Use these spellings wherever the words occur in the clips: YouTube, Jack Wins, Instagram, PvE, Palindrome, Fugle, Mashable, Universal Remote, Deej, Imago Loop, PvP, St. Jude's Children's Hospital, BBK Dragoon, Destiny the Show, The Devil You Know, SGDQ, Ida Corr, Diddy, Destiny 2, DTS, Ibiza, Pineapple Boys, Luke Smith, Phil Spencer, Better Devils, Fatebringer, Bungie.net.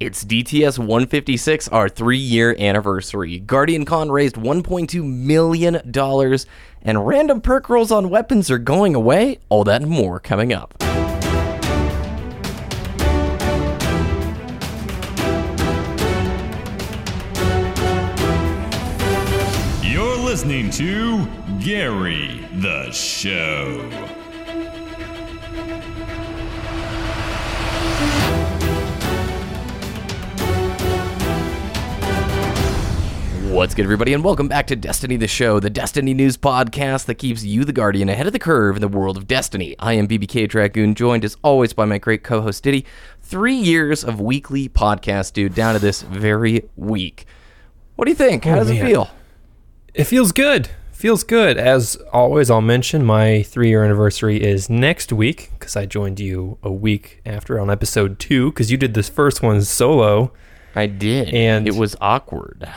It's DTS 156, our 3-year anniversary. Guardian Con raised $1.2 million, and random perk rolls on weapons are going away. All that and more coming up. You're listening to Gary the Show. What's good, everybody, and welcome back to Destiny the Show, the Destiny news podcast that keeps you, the Guardian, ahead of the curve in the world of Destiny. I am BBK Dragoon, joined as always by my great co-host Diddy. 3 years of weekly podcast, dude, down to this very week. What do you think? How does it feel? It feels good. Feels good. As always, I'll mention my 3-year anniversary is next week, because I joined you a week after on episode 2, because you did this first one solo. I did, and it was awkward.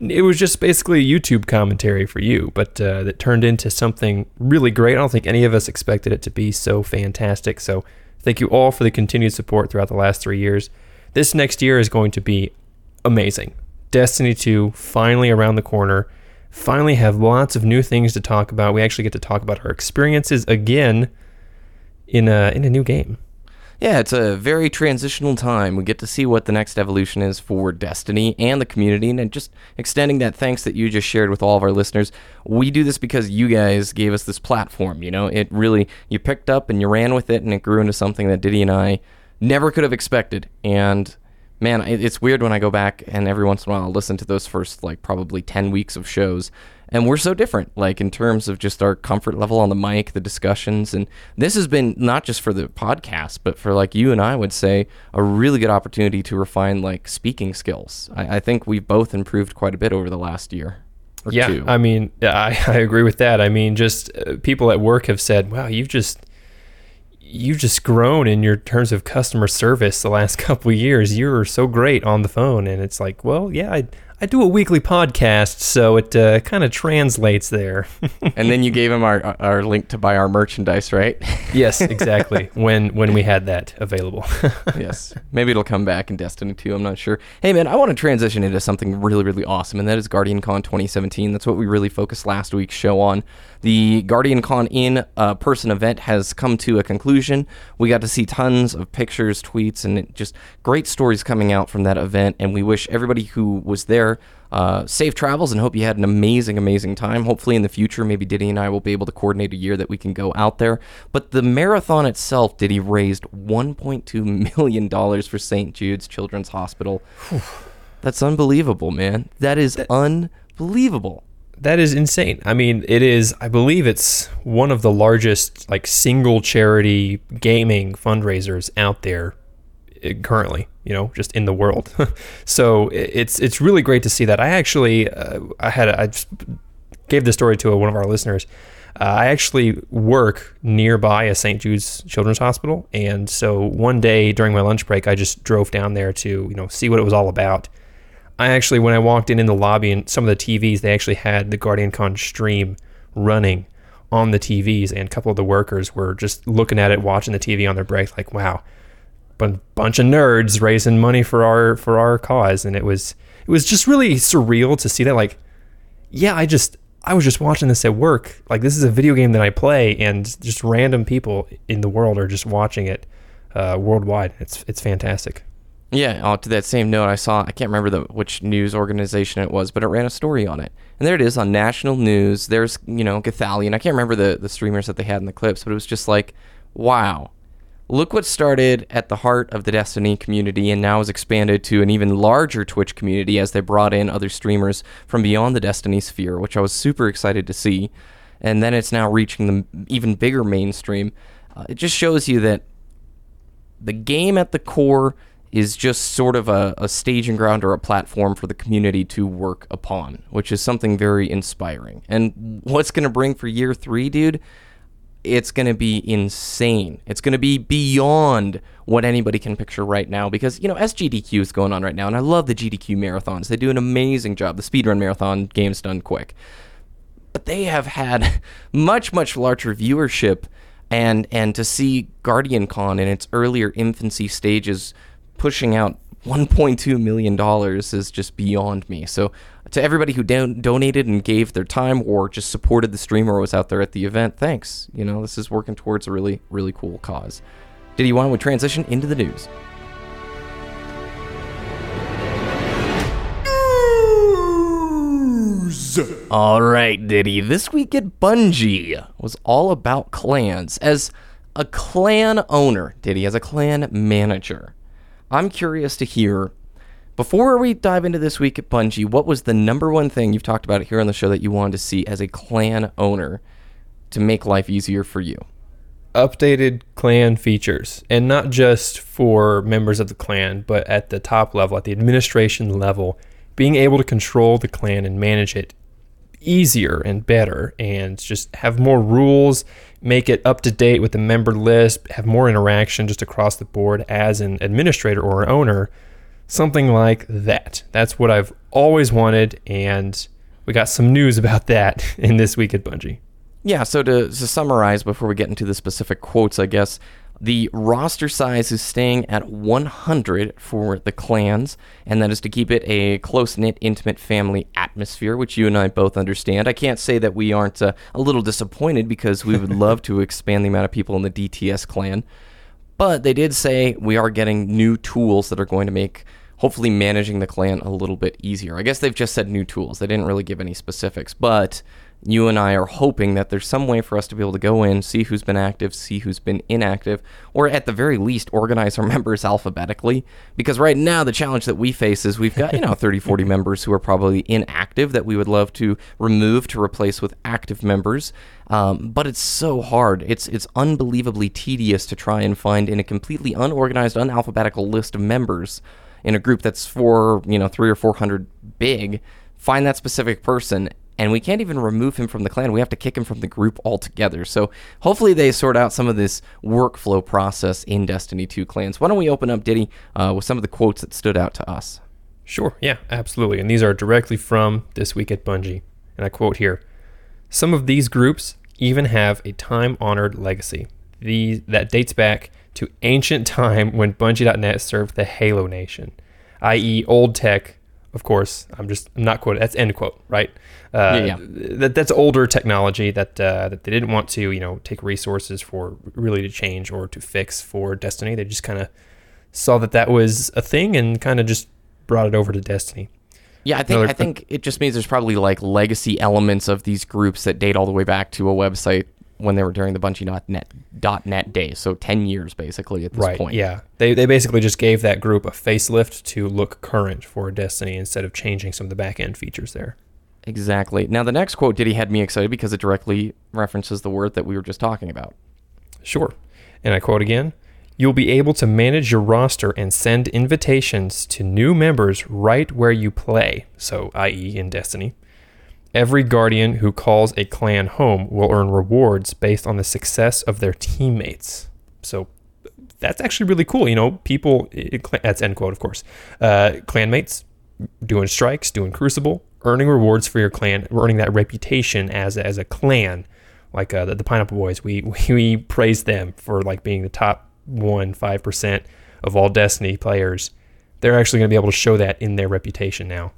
It was just basically YouTube commentary for you, but that turned into something really great. I don't think any of us expected it to be so fantastic, so thank you all for the continued support throughout the last 3 years. This next year is going to be amazing. Destiny 2, finally around the corner. Finally have lots of new things to talk about. We actually get to talk about our experiences again in a new game. Yeah, it's a very transitional time. We get to see what the next evolution is for Destiny and the community, and just extending that thanks that you just shared with all of our listeners. We do this because you guys gave us this platform, you know? It really, you picked up and you ran with it, and it grew into something that Diddy and I never could have expected. And, man, it's weird when I go back and every once in a while I'll listen to those first, like, probably 10 weeks of shows, and we're so different, like, in terms of just our comfort level on the mic, the discussions. And this has been, not just for the podcast, but for, like, you and I would say, a really good opportunity to refine, like, speaking skills. I think we've both improved quite a bit over the last year or two. I mean, I agree with that. I mean, just people at work have said, wow, you've just grown in your terms of customer service the last couple of years. You're so great on the phone. And it's like, well, yeah, I do a weekly podcast, so it kind of translates there. And then you gave him our link to buy our merchandise, right? Yes, exactly. When we had that available. Yes. Maybe it'll come back in Destiny 2. I'm not sure. Hey, man, I want to transition into something really, really awesome, and that is Guardian Con 2017. That's what we really focused last week's show on. The Guardian Con in-person event has come to a conclusion. We got to see tons of pictures, tweets, and just great stories coming out from that event, and we wish everybody who was there safe travels, and hope you had an amazing time. Hopefully in the future, maybe Diddy and I will be able to coordinate a year that we can go out there. But the marathon itself, Diddy, raised $1.2 million for St. Jude's Children's Hospital. Whew. That's unbelievable, man. That is unbelievable. That is insane. I mean, it is, I believe it's one of the largest, like, single charity gaming fundraisers out there currently, you know, just in the world. So it's really great to see that. I actually I gave the story to one of our listeners. I actually work nearby a St. Jude's Children's Hospital, and so one day during my lunch break, I just drove down there to, you know, see what it was all about. I actually, when I walked in the lobby, and some of the TVs, they actually had the Guardian Con stream running on the TVs, and a couple of the workers were just looking at it, watching the TV on their break, like, wow, bunch of nerds raising money for our cause. And it was just really surreal to see that. Like, yeah, I was just watching this at work. Like, this is a video game that I play, and just random people in the world are just watching it worldwide. It's fantastic. Yeah, to that same note, I can't remember which news organization it was, but it ran a story on it. And there it is on national news. There's, you know, Gathalion. I can't remember the streamers that they had in the clips, but it was just like, wow. Look what started at the heart of the Destiny community and now is expanded to an even larger Twitch community as they brought in other streamers from beyond the Destiny sphere, which I was super excited to see. And then it's now reaching the even bigger mainstream. It just shows you that the game at the core is just sort of a staging ground or a platform for the community to work upon, which is something very inspiring. And what's going to bring for year 3, dude? It's going to be insane. It's going to be beyond what anybody can picture right now because, you know, SGDQ is going on right now, and I love the GDQ marathons. They do an amazing job, the speedrun marathon, Games Done Quick. But they have had much, much larger viewership, and to see Guardian Con in its earlier infancy stages pushing out $1.2 million is just beyond me. So to everybody who donated and gave their time or just supported the stream or was out there at the event, thanks. You know, this is working towards a really, really cool cause. Diddy, why don't we transition into the news? All right, Diddy. This week at Bungie was all about clans. As a clan owner, Diddy, as a clan manager, I'm curious to hear, before we dive into this week at Bungie, what was the number one thing you've talked about here on the show that you wanted to see as a clan owner to make life easier for you? Updated clan features, and not just for members of the clan, but at the top level, at the administration level, being able to control the clan and manage it easier and better, and just have more rules, make it up to date with the member list, have more interaction just across the board as an administrator or an owner, something like that. That's what I've always wanted, and we got some news about that in this week at Bungie. Yeah, so to summarize before we get into the specific quotes, I guess, the roster size is staying at 100 for the clans, and that is to keep it a close-knit, intimate family atmosphere, which you and I both understand. I can't say that we aren't a little disappointed, because we would love to expand the amount of people in the DTS clan. But they did say we are getting new tools that are going to make, hopefully, managing the clan a little bit easier. I guess they've just said new tools. They didn't really give any specifics, but you and I are hoping that there's some way for us to be able to go in, see who's been active, see who's been inactive, or at the very least organize our members alphabetically. Because right now the challenge that we face is we've got, 30, 40 members who are probably inactive that we would love to remove to replace with active members. But it's so hard. It's unbelievably tedious to try and find in a completely unorganized, unalphabetical list of members in a group that's 300 or 400 big, find that specific person. And we can't even remove him from the clan. We have to kick him from the group altogether. So hopefully they sort out some of this workflow process in Destiny 2 clans. Why don't we open up, Diddy, with some of the quotes that stood out to us? Sure, yeah, absolutely. And these are directly from this week at Bungie. And I quote here, "Some of these groups even have a time-honored legacy. That dates back to ancient time when Bungie.net served the Halo Nation, i.e. old tech." Of course, I'm not quoting. That's end quote, right? That's older technology that they didn't want to, take resources for really to change or to fix for Destiny. They just kind of saw that was a thing and kind of just brought it over to Destiny. Yeah, I think it just means there's probably like legacy elements of these groups that date all the way back to a website when they were during the Bungie.net day. So 10 years, basically, at this point. Yeah. They basically just gave that group a facelift to look current for Destiny instead of changing some of the back-end features there. Exactly. Now, the next quote, Diddy, had me excited because it directly references the word that we were just talking about. Sure. And I quote again, "You'll be able to manage your roster and send invitations to new members right where you play," so i.e. in Destiny. "Every Guardian who calls a clan home will earn rewards based on the success of their teammates." So that's actually really cool. People, that's end quote, of course. Clanmates doing strikes, doing Crucible, earning rewards for your clan, earning that reputation as a clan. Like the Pineapple Boys, we praise them for like being the top 5% of all Destiny players. They're actually going to be able to show that in their reputation now.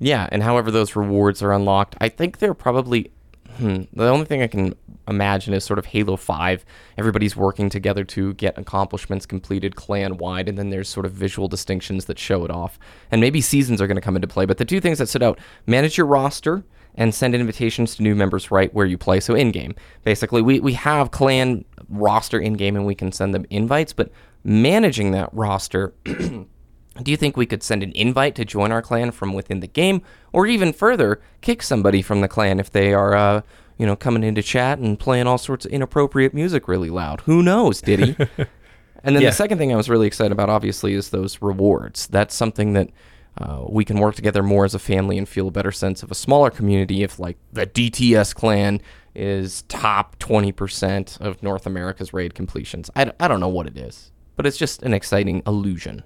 Yeah, and however those rewards are unlocked, I think they're probably, the only thing I can imagine is sort of Halo 5. Everybody's working together to get accomplishments completed clan-wide, and then there's sort of visual distinctions that show it off. And maybe seasons are going to come into play, but the two things that stood out, manage your roster and send invitations to new members right where you play, so in-game. Basically, we have clan roster in-game, and we can send them invites, but managing that roster... Do you think we could send an invite to join our clan from within the game, or even further, kick somebody from the clan if they are, coming into chat and playing all sorts of inappropriate music really loud? Who knows, Diddy? And then The second thing I was really excited about, obviously, is those rewards. That's something that we can work together more as a family and feel a better sense of a smaller community if, like, the DTS clan is top 20% of North America's raid completions. I don't know what it is, but it's just an exciting illusion.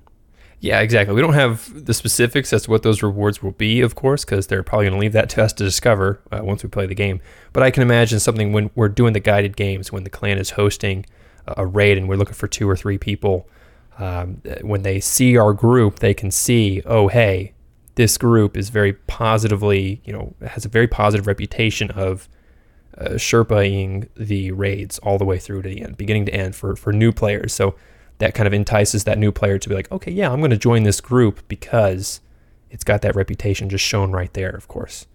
Yeah, exactly. We don't have the specifics as to what those rewards will be, of course, because they're probably going to leave that to us to discover once we play the game. But I can imagine something when we're doing the guided games, when the clan is hosting a raid and we're looking for 2 or 3 people, when they see our group, they can see, oh, hey, this group is very positively, you know, has a very positive reputation of Sherpa-ing the raids all the way through to the end, beginning to end for new players. So that kind of entices that new player to be like, okay, yeah, I'm going to join this group because it's got that reputation just shown right there, of course.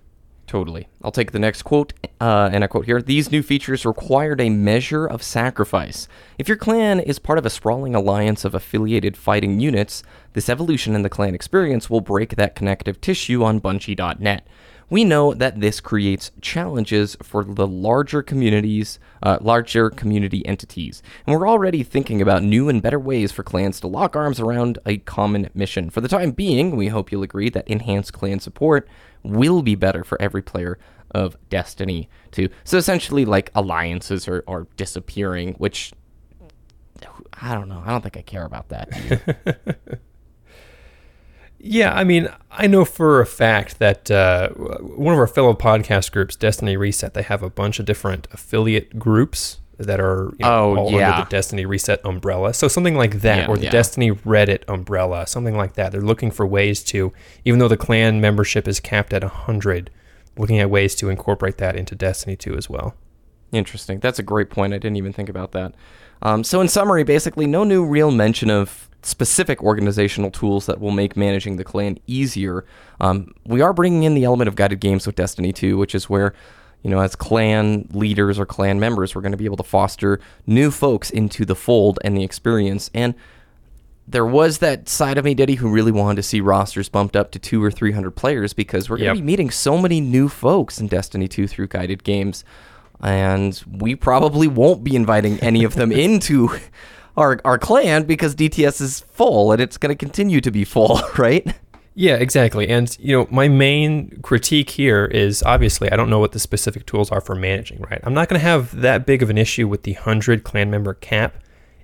Totally. I'll take the next quote, and I quote here, "These new features required a measure of sacrifice. If your clan is part of a sprawling alliance of affiliated fighting units, this evolution in the clan experience will break that connective tissue on Bungie.net. We know that this creates challenges for the larger community entities, and we're already thinking about new and better ways for clans to lock arms around a common mission. For the time being, we hope you'll agree that enhanced clan support will be better for every player of Destiny 2. So essentially, like, alliances are disappearing, which, I don't know, I don't think I care about that. Yeah, I mean, I know for a fact that one of our fellow podcast groups, Destiny Reset, they have a bunch of different affiliate groups that are under the Destiny Reset umbrella. So something like that, or the Destiny Reddit umbrella, something like that. They're looking for ways to, even though the clan membership is capped at 100, looking at ways to incorporate that into Destiny 2 as well. Interesting. That's a great point. I didn't even think about that. So in summary, basically, no new real mention of specific organizational tools that will make managing the clan easier. We are bringing in the element of guided games with Destiny 2, which is where, you know, as clan leaders or clan members, we're going to be able to foster new folks into the fold and the experience. And there was that side of me, Diddy, who really wanted to see rosters bumped up to 200 or 300 players, because we're going to be meeting so many new folks in Destiny 2 through guided games, and we probably won't be inviting any of them into our clan because DTS is full, and it's going to continue to be full, right? Yeah, exactly. And, you know, my main critique here is, obviously, I don't know what the specific tools are for managing, right? I'm not going to have that big of an issue with the 100 clan member cap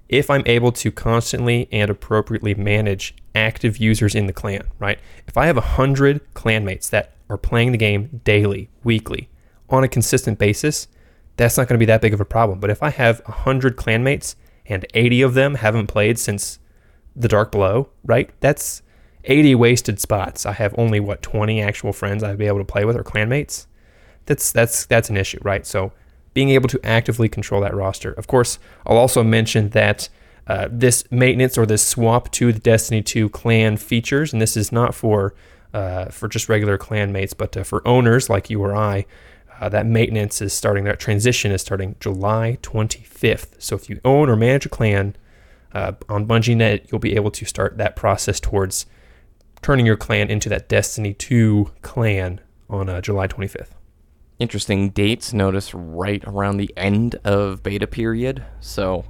if I'm able to constantly and appropriately manage active users in the clan, right? If I have 100 clanmates that are playing the game daily, weekly, on a consistent basis, that's not going to be that big of a problem. But if I have 100 clanmates and 80 of them haven't played since the Dark Below, right? That's 80 wasted spots. I have only, 20 actual friends I'd be able to play with, or clanmates? That's an issue, right? So being able to actively control that roster. Of course, I'll also mention that this maintenance, or this swap to the Destiny 2 clan features, and this is not for just regular clanmates, but for owners like you or I, that maintenance is starting, that transition is starting July 25th. So if you own or manage a clan on Bungie.net, you'll be able to start that process towards turning your clan into that Destiny 2 clan on July 25th. Interesting dates. Notice right around the end of beta period. So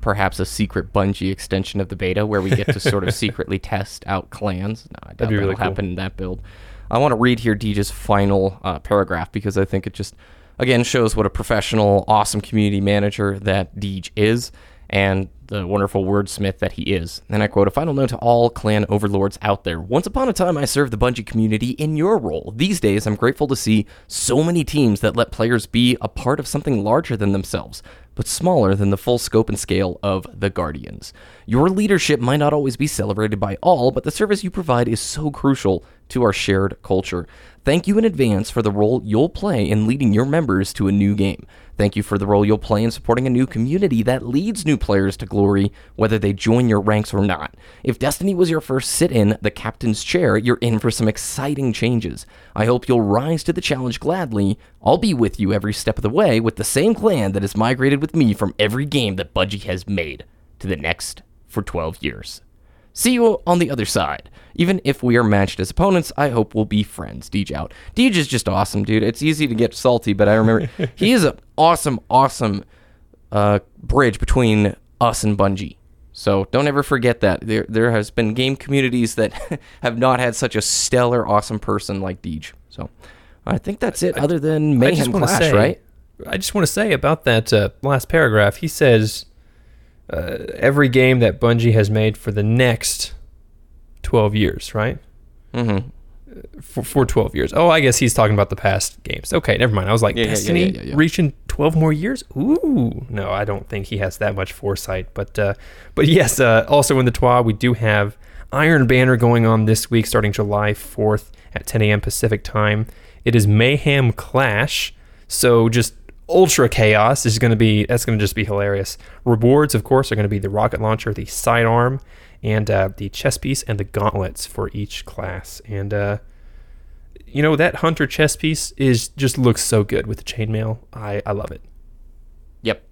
perhaps a secret Bungie extension of the beta where we get to sort of secretly test out clans. No, I doubt that'll happen in that build. I want to read here Deej's final paragraph, because I think it just, again, shows what a professional, awesome community manager that Deej is, and the wonderful wordsmith that he is. And I quote, "A final note to all clan overlords out there. Once upon a time, I served the Bungie community in your role. These days, I'm grateful to see so many teams that let players be a part of something larger than themselves, but smaller than the full scope and scale of the Guardians. Your leadership might not always be celebrated by all, but the service you provide is so crucial to our shared culture. Thank you in advance for the role you'll play in leading your members to a new game. Thank you for the role you'll play in supporting a new community that leads new players to glory, whether they join your ranks or not. If Destiny was your first sit-in, the captain's chair, you're in for some exciting changes. I hope you'll rise to the challenge gladly. I'll be with you every step of the way with the same clan that has migrated with me from every game that Bungie has made to the next for 12 years. See you on the other side. Even if we are matched as opponents, I hope we'll be friends." Deej out. Deej is just awesome, dude. It's easy to get salty, but I remember he is an awesome bridge between us and Bungie. So don't ever forget that. There has been game communities that have not had such a stellar, awesome person like Deej. So I think that's it, other than Mayhem Clash, right? I just want to say about that last paragraph, he says, every game that Bungie has made for the next 12 years, right? Mm-hmm. for 12 years. Oh, I guess he's talking about the past games. Okay, never mind. I was like, Destiny reaching 12 more years? Ooh. No, I don't think he has that much foresight. But yes, also in the TWA, we do have Iron Banner going on this week, starting July 4th at 10 a.m. Pacific time. It is Mayhem Clash, so just ultra chaos is going to be, that's going to just be hilarious. Rewards, of course, are going to be the rocket launcher, the sidearm, and the chest piece and the gauntlets for each class. And you know, that hunter chest piece is just looks so good with the chainmail. I love it. Yep.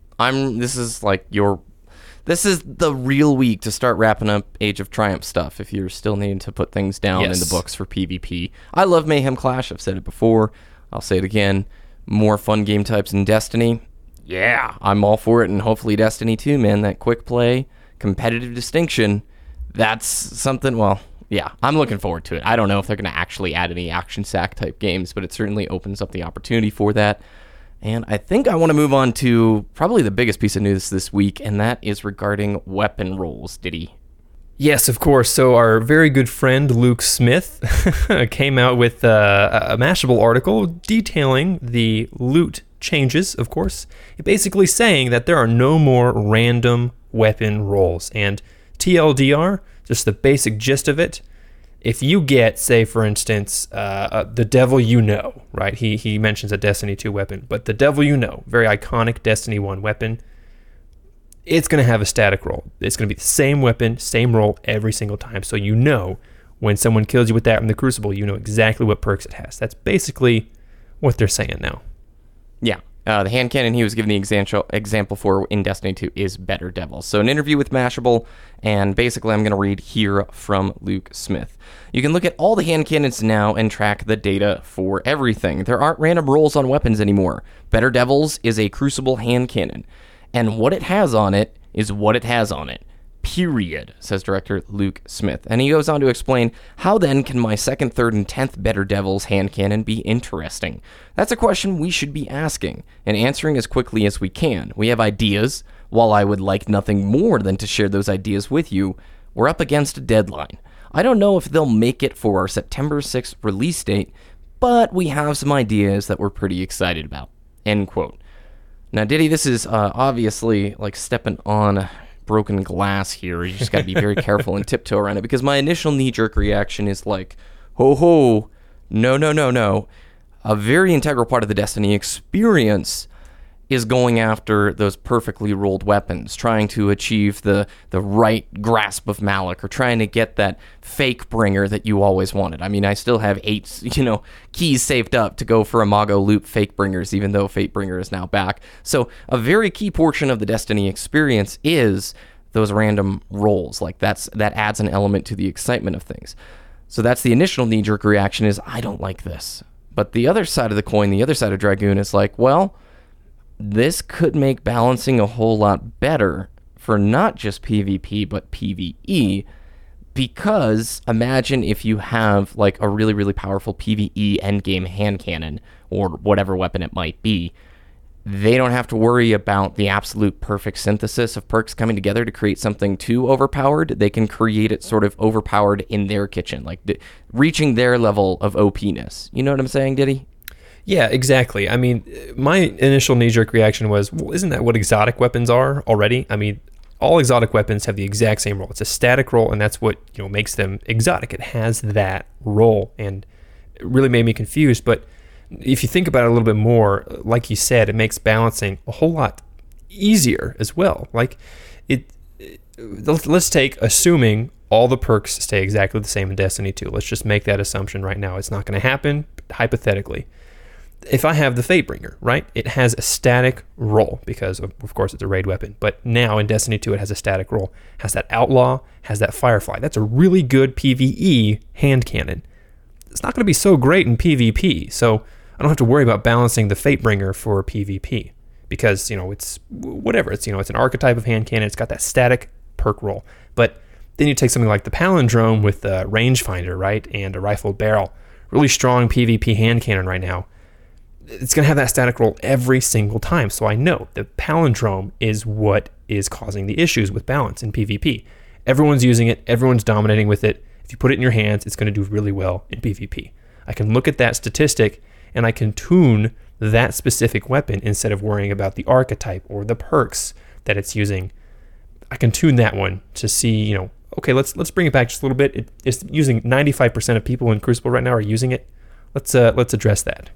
This is the real week to start wrapping up Age of Triumph stuff if you're still needing to put things down in the books for PvP. I love Mayhem Clash. I've said it before. I'll say it again. More fun game types in Destiny. Yeah, I'm all for it, and hopefully Destiny 2, man. That quick play, competitive distinction, that's something, well, yeah, I'm looking forward to it. I don't know if they're going to actually add any action sack type games, but it certainly opens up the opportunity for that. And I think I want to move on to probably the biggest piece of news this week, and that is regarding weapon rolls, Diddy. Yes, of course. So our very good friend Luke Smith came out with a Mashable article detailing the loot changes, of course, basically saying that there are no more random weapon rolls. And TLDR, just the basic gist of it, if you get, say, for instance, The Devil You Know, right? He mentions a Destiny 2 weapon, but The Devil You Know, very iconic Destiny 1 weapon, it's going to have a static roll. It's going to be the same weapon, same roll every single time. So you know when someone kills you with that from the Crucible, you know exactly what perks it has. That's basically what they're saying now. Yeah. The hand cannon he was given the example for in Destiny 2 is Better Devils. So an interview with Mashable, and basically I'm going to read here from Luke Smith. You can look at all the hand cannons now and track the data for everything. There aren't random rolls on weapons anymore. Better Devils is a Crucible hand cannon, and what it has on it is what it has on it. Period, says director Luke Smith. And he goes on to explain, how then can my 2nd, 3rd, and 10th Better Devils hand cannon be interesting? That's a question we should be asking and answering as quickly as we can. We have ideas. While I would like nothing more than to share those ideas with you, we're up against a deadline. I don't know if they'll make it for our September 6th release date, but we have some ideas that we're pretty excited about. End quote. Now, Diddy, this is obviously like stepping on broken glass here. You just got to be very careful and tiptoe around it, because my initial knee-jerk reaction is like, ho, no. A very integral part of the Destiny experience is going after those perfectly rolled weapons, trying to achieve the right Grasp of Malok, or trying to get that Fatebringer that you always wanted. I mean, I still have 8, keys saved up to go for Imago Loop Fatebringers, even though Fatebringer is now back. So a very key portion of the Destiny experience is those random rolls. Like that adds an element to the excitement of things. So that's the initial knee-jerk reaction is, I don't like this. But the other side of the coin, the other side of Dragoon is like, well, this could make balancing a whole lot better for not just PvP, but PvE, because imagine if you have like a really, really powerful PvE endgame hand cannon or whatever weapon it might be. They don't have to worry about the absolute perfect synthesis of perks coming together to create something too overpowered. They can create it sort of overpowered in their kitchen, like reaching their level of OP-ness. You know what I'm saying, Diddy? Yeah, exactly. I mean, my initial knee-jerk reaction was, well, isn't that what exotic weapons are already? I mean, all exotic weapons have the exact same role. It's a static role, and that's what, makes them exotic. It has that role, and it really made me confused. But if you think about it a little bit more, like you said, it makes balancing a whole lot easier as well. Like, let's take, assuming all the perks stay exactly the same in Destiny 2. Let's just make that assumption right now. It's not going to happen, hypothetically. If I have the Fatebringer, right, it has a static roll because, of course, it's a raid weapon. But now in Destiny 2, it has a static roll. It has that Outlaw, has that Firefly. That's a really good PvE hand cannon. It's not going to be so great in PvP, so I don't have to worry about balancing the Fatebringer for PvP because, it's whatever. It's, it's an archetype of hand cannon. It's got that static perk roll. But then you take something like the Palindrome with a rangefinder, right, and a rifled barrel. Really strong PvP hand cannon right now. It's going to have that static roll every single time. So I know the Palindrome is what is causing the issues with balance in PvP. Everyone's using it. Everyone's dominating with it. If you put it in your hands, it's going to do really well in PvP. I can look at that statistic and I can tune that specific weapon instead of worrying about the archetype or the perks that it's using. I can tune that one to see, you know, okay, let's bring it back just a little bit. It's using 95% of people in Crucible right now are using it. Let's address that.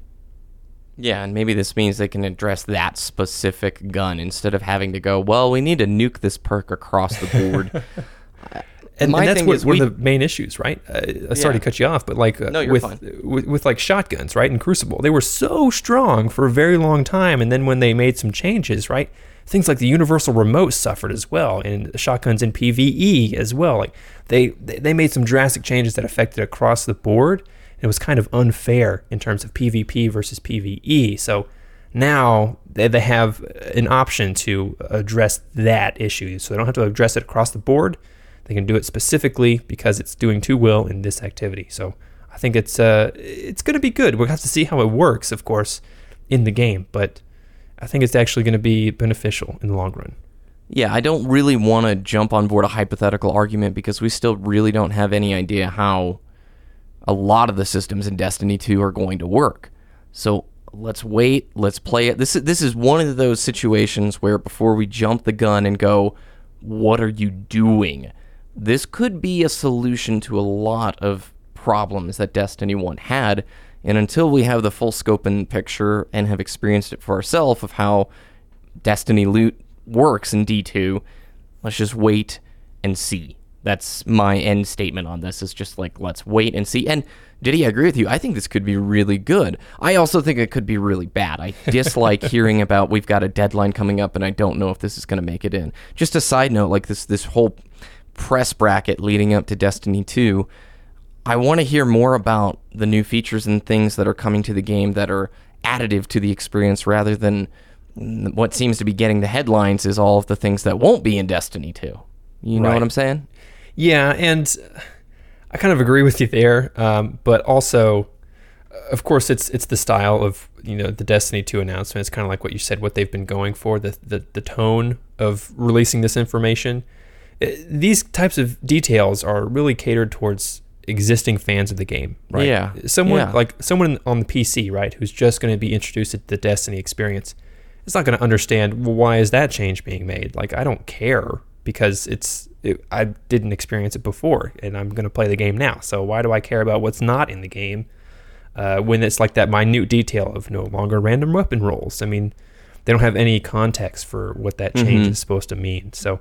Yeah, and maybe this means they can address that specific gun instead of having to go, well, we need to nuke this perk across the board. and that's one of the main issues, right? Sorry to cut you off, but like no, you're fine. With like shotguns, right, in Crucible, they were so strong for a very long time, and then when they made some changes, right, things like the Universal Remote suffered as well, and shotguns in PvE as well. Like they made some drastic changes that affected across the board. It was kind of unfair in terms of PvP versus PvE. So now they have an option to address that issue. So they don't have to address it across the board. They can do it specifically because it's doing too well in this activity. So I think it's going to be good. We'll have to see how it works, of course, in the game. But I think it's actually going to be beneficial in the long run. Yeah, I don't really want to jump on board a hypothetical argument because we still really don't have any idea how a lot of the systems in Destiny 2 are going to work. So let's wait, let's play it. This is one of those situations where before we jump the gun and go, what are you doing? This could be a solution to a lot of problems that Destiny 1 had, and until we have the full scope and picture and have experienced it for ourselves of how Destiny loot works in D2, let's just wait and see. That's my end statement on this. It's just like, let's wait and see. And Diddy, I agree with you. I think this could be really good. I also think it could be really bad. I dislike hearing about we've got a deadline coming up and I don't know if this is going to make it in. Just a side note, like this whole press bracket leading up to Destiny 2, I want to hear more about the new features and things that are coming to the game that are additive to the experience rather than what seems to be getting the headlines is all of the things that won't be in Destiny 2. You know right. What I'm saying? Yeah, and I kind of agree with you there, but also, of course, it's the style of, you know, the Destiny 2 announcement. It's kind of like what you said, what they've been going for, the tone of releasing this information. These types of details are really catered towards existing fans of the game, right? Yeah. Someone on the PC, right, who's just going to be introduced to the Destiny experience, is not going to understand, well, why is that change being made? Like, I don't care. Because I didn't experience it before, and I'm going to play the game now. So why do I care about what's not in the game when it's like that minute detail of no longer random weapon rolls? I mean, they don't have any context for what that change is supposed to mean. So,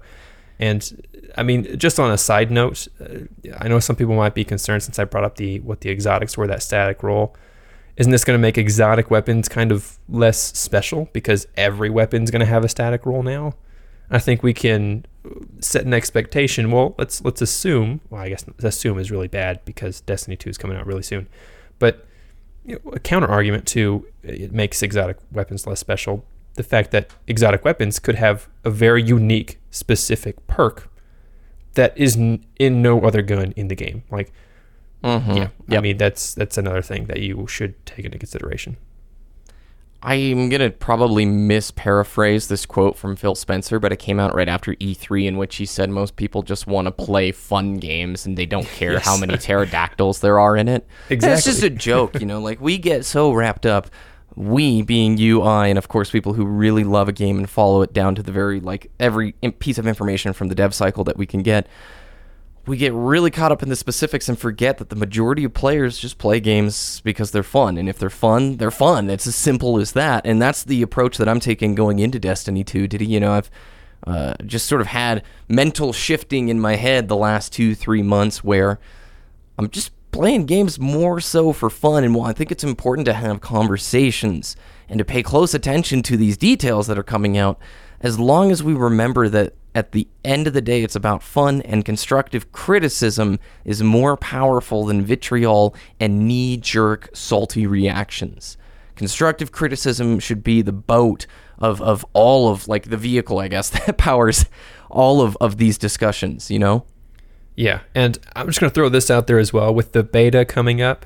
and I mean, just on a side note, I know some people might be concerned since I brought up what the exotics were, that static roll. Isn't this going to make exotic weapons kind of less special because every weapon's going to have a static roll now? I think we can set an expectation. Well, let's assume. Well, I guess assume is really bad because Destiny 2 is coming out really soon. But you know, a counter argument to it makes exotic weapons less special. The fact that exotic weapons could have a very unique, specific perk that is in no other gun in the game. Like, I mean, that's another thing that you should take into consideration. I'm going to probably misparaphrase this quote from Phil Spencer, but it came out right after E3 in which he said most people just want to play fun games and they don't care how many pterodactyls there are in it. Exactly. It's just a joke, you know, like we get so wrapped up, we being you, I, and of course people who really love a game and follow it down to the very, like every piece of information from the dev cycle that we can get. We get really caught up in the specifics and forget that the majority of players just play games because they're fun. And if they're fun, they're fun. It's as simple as that. And that's the approach that I'm taking going into Destiny 2. Diddy, you know, I've just sort of had mental shifting in my head the last 2-3 months where I'm just playing games more so for fun. And while I think it's important to have conversations and to pay close attention to these details that are coming out, as long as we remember that at the end of the day, it's about fun, and constructive criticism is more powerful than vitriol and knee-jerk, salty reactions. Constructive criticism should be the boat of all of, like, the vehicle, I guess, that powers all of these discussions, you know? Yeah, and I'm just going to throw this out there as well. With the beta coming up,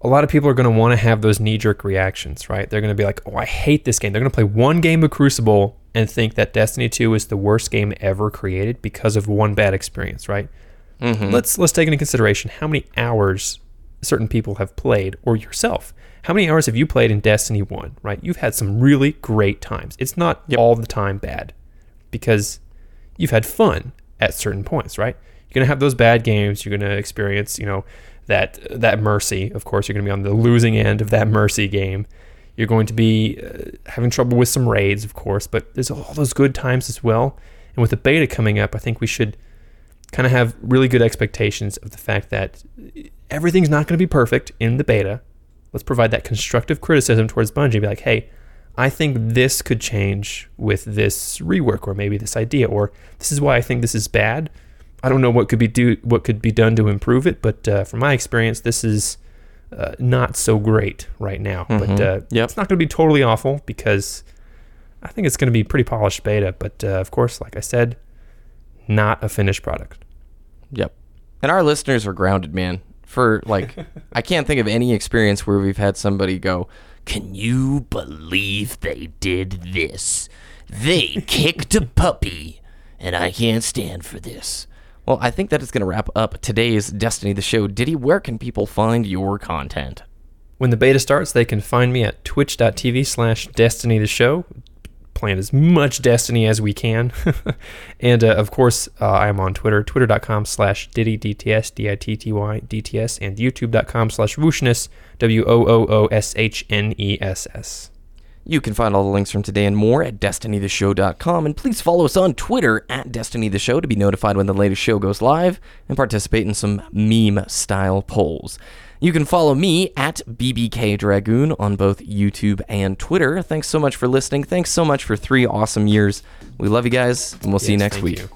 a lot of people are going to want to have those knee-jerk reactions, right? They're going to be like, oh, I hate this game. They're going to play one game of Crucible and think that Destiny 2 is the worst game ever created because of one bad experience, right? Mm-hmm. Let's take into consideration how many hours certain people have played, or yourself. How many hours have you played in Destiny 1, right? You've had some really great times. It's not all the time bad, because you've had fun at certain points, right? You're going to have those bad games. You're going to experience, you know, that mercy. Of course, you're going to be on the losing end of that mercy game. You're going to be having trouble with some raids, of course, but there's all those good times as well. And with the beta coming up, I think we should kind of have really good expectations of the fact that everything's not going to be perfect in the beta. Let's provide that constructive criticism towards Bungie. Be like, hey, I think this could change with this rework, or maybe this idea, or this is why I think this is bad. I don't know what could be done to improve it, but from my experience, this is not so great right now. Mm-hmm. But it's not going to be totally awful, because I think it's going to be pretty polished beta. But of course, like I said, not a finished product. Yep. And our listeners are grounded, man. For like, I can't think of any experience where we've had somebody go, "Can you believe they did this? They kicked a puppy, and I can't stand for this." Well, I think that is going to wrap up today's Destiny the Show. Diddy, where can people find your content? When the beta starts, they can find me at twitch.tv/DestinyTheShow. Playing as much Destiny as we can. And of course, I'm on Twitter, twitter.com/DiddyDTS, DITTY, DTS, and youtube.com/Wooshnes, WOOOSHNESS. You can find all the links from today and more at destinytheshow.com, and please follow us on Twitter at Destiny the Show to be notified when the latest show goes live and participate in some meme-style polls. You can follow me at BBK Dragoon on both YouTube and Twitter. Thanks so much for listening. Thanks so much for 3 awesome years. We love you guys, and we'll see you next week.